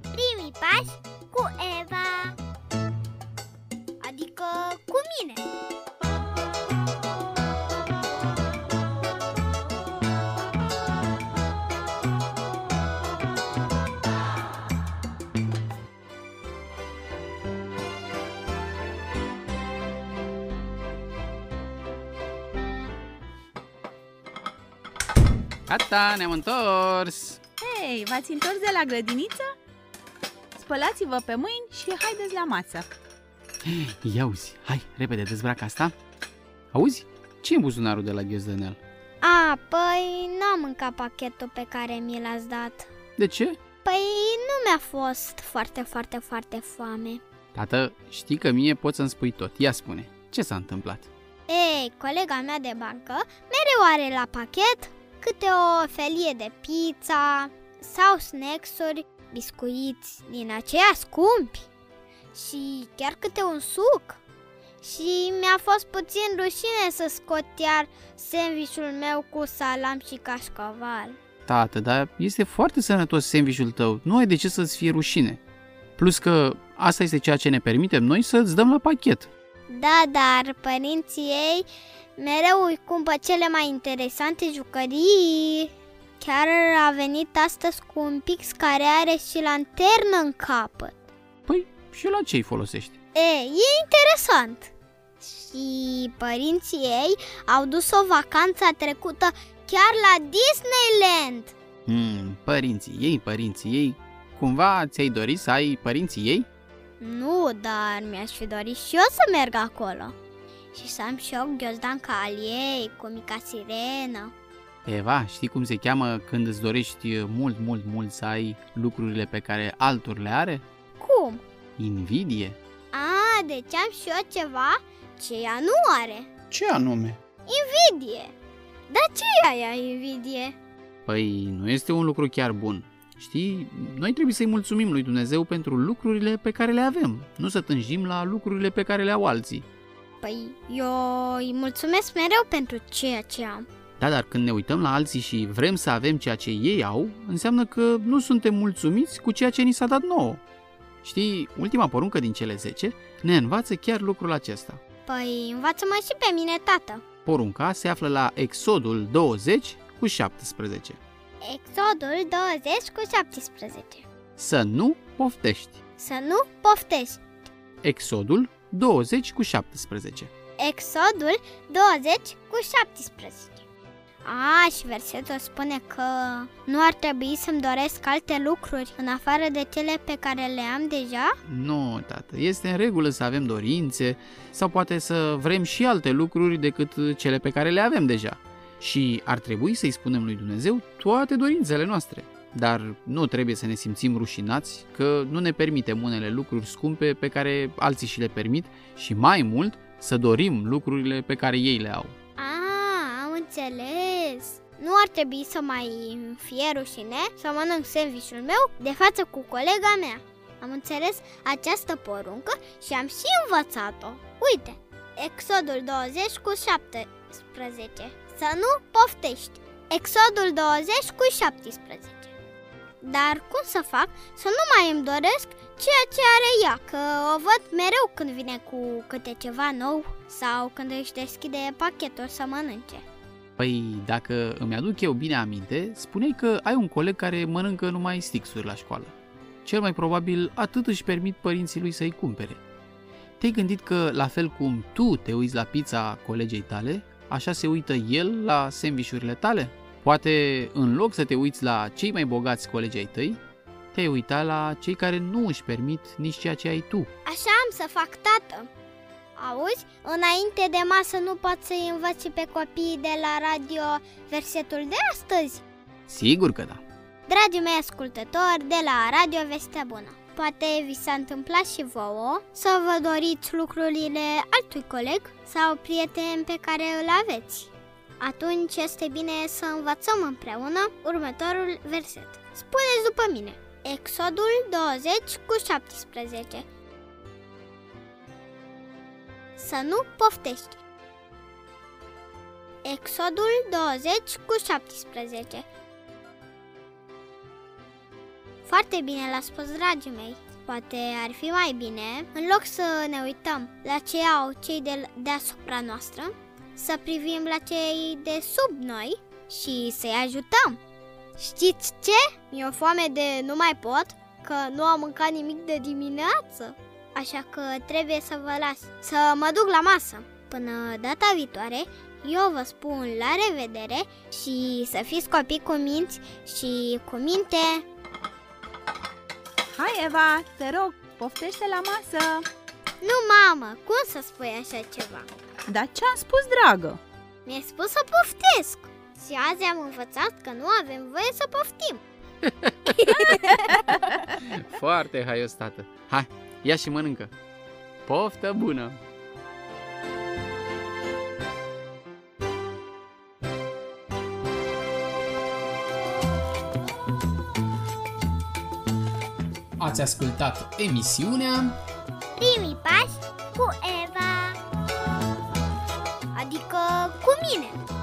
Primii pași cu Eva, adică cu mine. Gata, ne-am întors! Hei, v-ați întors de la grădiniță? Spălați-vă pe mâini și haideți la masă! Hei, ia-uzi, hai, repede, dezbracă asta! Auzi? Ce-i în buzunarul de la ghezdănel? A, păi, n-am mâncat pachetul pe care mi l-ați dat. De ce? Păi, nu mi-a fost foarte foame. Tată, știi că mie poți să-mi spui tot. Ia spune, ce s-a întâmplat? Ei, colega mea de bancă mereu are la pachet câte o felie de pizza sau snacks-uri, biscuiți din aceia scumpi și chiar câte un suc. Și mi-a fost puțin rușine să scot iar sandvișul meu cu salam și cașcaval. Tată, dar este foarte sănătos sandvișul tău, nu ai de ce să-ți fie rușine. Plus că asta este ceea ce ne permitem noi să-ți dăm la pachet. Da, dar părinții ei mereu îi cumpă cele mai interesante jucării. Chiar a venit astăzi cu un pix care are și lanternă în capăt. Păi, și la ce îi folosești? E interesant. Și părinții ei au dus o vacanță trecută chiar la Disneyland. Părinții ei, cumva ți-ai dorit să ai părinții ei? Nu, dar mi-aș fi dorit și eu să merg acolo și să am și eu ghiozdan ca al ei, cu mica sirenă. Eva, știi cum se cheamă când îți dorești mult să ai lucrurile pe care altul le are? Cum? Invidie. A, deci am și eu ceva ce ea nu are. Ce anume? Invidie. Dar ce e aia invidie? Păi, nu este un lucru chiar bun. Știi, noi trebuie să-i mulțumim lui Dumnezeu pentru lucrurile pe care le avem, nu să tânjim la lucrurile pe care le au alții. Păi, eu îi mulțumesc mereu pentru ceea ce am. Da, dar când ne uităm la alții și vrem să avem ceea ce ei au, înseamnă că nu suntem mulțumiți cu ceea ce ni s-a dat nouă. Știi, ultima poruncă din cele 10 ne învață chiar lucrul acesta. Păi, învață-mă și pe mine, tată. Porunca se află la Exodul 20 cu 17. Exodul 20 cu 17. Să nu poftești. Să nu poftești. Exodul 20 cu 17. Exodul 20 cu 17. A, și versetul spune că nu ar trebui să-mi doresc alte lucruri în afară de cele pe care le am deja? Nu, tată, este în regulă să avem dorințe sau poate să vrem și alte lucruri decât cele pe care le avem deja. Și ar trebui să-i spunem lui Dumnezeu toate dorințele noastre. Dar nu trebuie să ne simțim rușinați că nu ne permitem unele lucruri scumpe pe care alții și le permit și mai mult să dorim lucrurile pe care ei le au. Ah, am înțeles! Nu ar trebui să mai fie rușine să mănânc sandvișul meu de față cu colega mea. Am înțeles această poruncă și am și învățat-o. Uite, Exodul 20 cu 17. Să nu poftești. Exodul 20 cu 17. Dar cum să fac să nu mai îmi doresc ceea ce are ea, că o văd mereu când vine cu câte ceva nou sau când își deschide pachetul să mănânce? Păi, dacă îmi aduc eu bine aminte, spuneai că ai un coleg care mănâncă numai stix-uri la școală. Cel mai probabil atât își permit părinții lui să-i cumpere. Te-ai gândit că, la fel cum tu te uiți la pizza colegei tale, așa se uită el la sandvișurile tale? Poate, în loc să te uiți la cei mai bogați colegi ai tăi, te-ai uitat la cei care nu își permit nici ceea ce ai tu. Așa am să fac, tată. Auzi, înainte de masă nu poți să-i învăți pe copiii de la radio versetul de astăzi? Sigur că da. Dragii mei ascultători de la Radio Vestea Bună, poate vi s-a întâmplat și vouă să vă doriți lucrurile altui coleg sau prieten pe care îl aveți. Atunci este bine să învățăm împreună următorul verset. Spuneți după mine. Exodul 20 cu 17. să nu poftești. Exodul 20:17. Foarte bine l-a spus, dragii mei. Poate ar fi mai bine, în loc să ne uităm la ce au cei deasupra noastră, să privim la cei de sub noi și să-i ajutăm. Știți ce? Mi-e o foame de nu mai pot, că nu am mâncat nimic de dimineață. Așa că trebuie să vă las să mă duc la masă. Până data viitoare, eu vă spun la revedere și să fiți copii cu minți și cu minte. Hai, Eva, te rog, poftește la masă. Nu, mamă, cum să spui așa ceva? Dar ce am spus, dragă? Mi-ai spus să poftesc. Și azi am învățat că nu avem voie să poftim. Foarte haios, tată. Hai, ia și mănâncă. Poftă bună! Ați ascultat emisiunea Primii pași cu Eva, adică cu mine.